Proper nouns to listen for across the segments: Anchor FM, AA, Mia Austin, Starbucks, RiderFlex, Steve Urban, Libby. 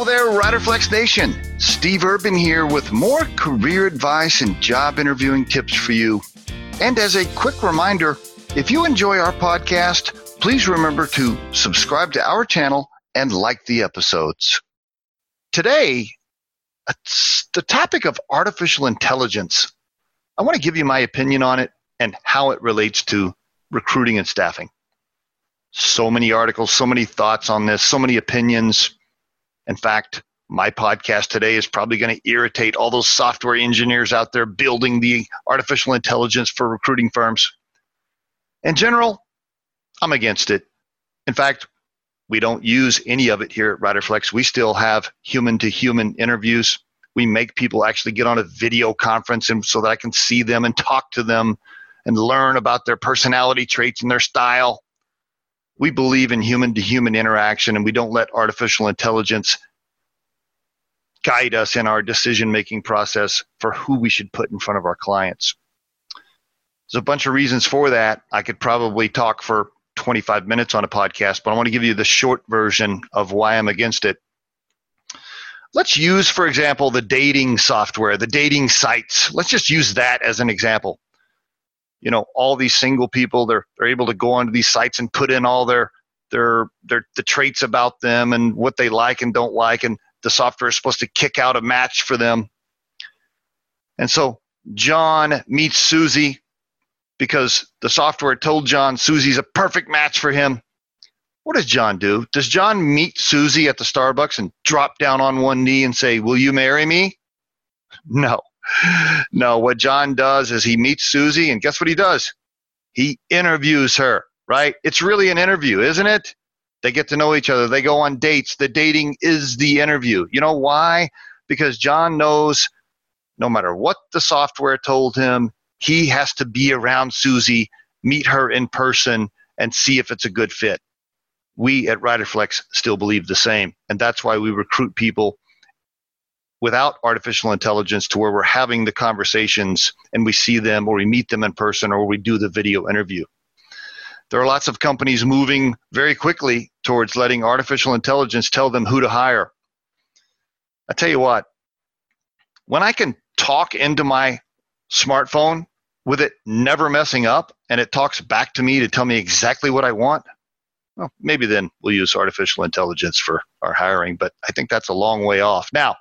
Hello there, RiderFlex Nation. Steve Urban here with more career advice and job interviewing tips for you. And as a quick reminder, if you enjoy our podcast, please remember to subscribe to our channel and like the episodes. Today, the topic of artificial intelligence. I want to give you my opinion on it and how it relates to recruiting and staffing. So many articles, so many thoughts on this, so many opinions. In fact, my podcast today is probably going to irritate all those software engineers out there building the artificial intelligence for recruiting firms. In general, I'm against it. In fact, we don't use any of it here at RiderFlex. We still have human-to-human interviews. We make people actually get on a video conference and so that I can see them and talk to them and learn about their personality traits and their style. We believe in human-to-human interaction, and we don't let artificial intelligence guide us in our decision-making process for who we should put in front of our clients. There's a bunch of reasons for that. I could probably talk for 25 minutes on a podcast, but I want to give you the short version of why I'm against it. Let's use, for example, the dating software, the dating sites. Let's just use that as an example. You know, all these single people, they're able to go onto these sites and put in all their traits about them and what they like and don't like, and the software is supposed to kick out a match for them. And so John meets Susie because the software told John Susie's a perfect match for him. What does John do? Does John meet Susie at the Starbucks and drop down on one knee and say, "Will you marry me?" No. No, what John does is he meets Susie, and guess what he does? He interviews her, right? It's really an interview, isn't it? They get to know each other. They go on dates. The dating is the interview. You know why? Because John knows no matter what the software told him, he has to be around Susie, meet her in person, and see if it's a good fit. We at RiderFlex still believe the same, and that's why we recruit people without artificial intelligence to where we're having the conversations and we see them or we meet them in person or we do the video interview. There are lots of companies moving very quickly towards letting artificial intelligence tell them who to hire. I tell you what, when I can talk into my smartphone with it never messing up and it talks back to me to tell me exactly what I want, well, maybe then we'll use artificial intelligence for our hiring, but I think that's a long way off. Now,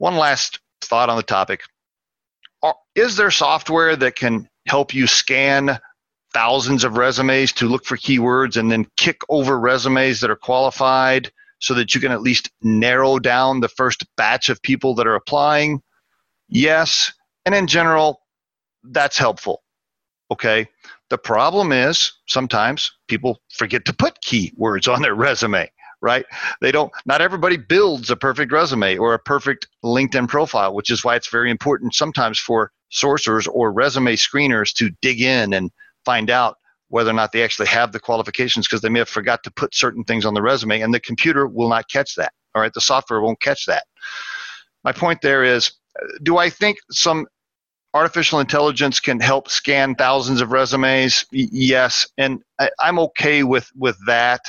one last thought on the topic. Is there software that can help you scan thousands of resumes to look for keywords and then kick over resumes that are qualified so that you can at least narrow down the first batch of people that are applying? Yes. And in general, that's helpful. Okay. The problem is sometimes people forget to put keywords on their resume. Right? Not everybody builds a perfect resume or a perfect LinkedIn profile, which is why it's very important sometimes for sourcers or resume screeners to dig in and find out whether or not they actually have the qualifications, because they may have forgot to put certain things on the resume and the computer will not catch that. All right. The software won't catch that. My point there is, do I think some artificial intelligence can help scan thousands of resumes? Yes. And I'm okay with that.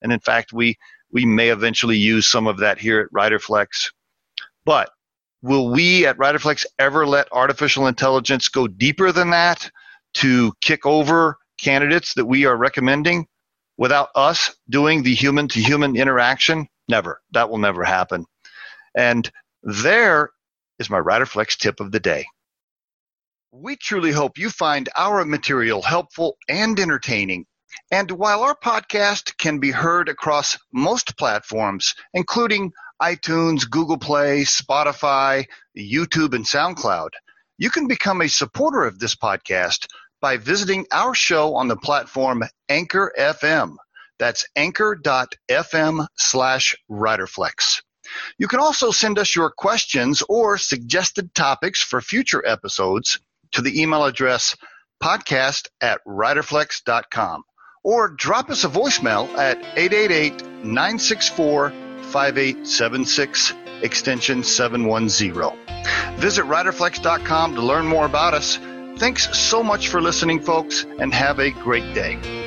And in fact, we may eventually use some of that here at RiderFlex. But will we at RiderFlex ever let artificial intelligence go deeper than that to kick over candidates that we are recommending without us doing the human-to-human interaction? Never. That will never happen. And there is my RiderFlex tip of the day. We truly hope you find our material helpful and entertaining. And while our podcast can be heard across most platforms, including iTunes, Google Play, Spotify, YouTube, and SoundCloud, you can become a supporter of this podcast by visiting our show on the platform Anchor FM. That's anchor.fm/RiderFlex. You can also send us your questions or suggested topics for future episodes to the email address podcast@riderflex.com. Or drop us a voicemail at 888-964-5876, extension 710. Visit riderflex.com to learn more about us. Thanks so much for listening, folks, and have a great day.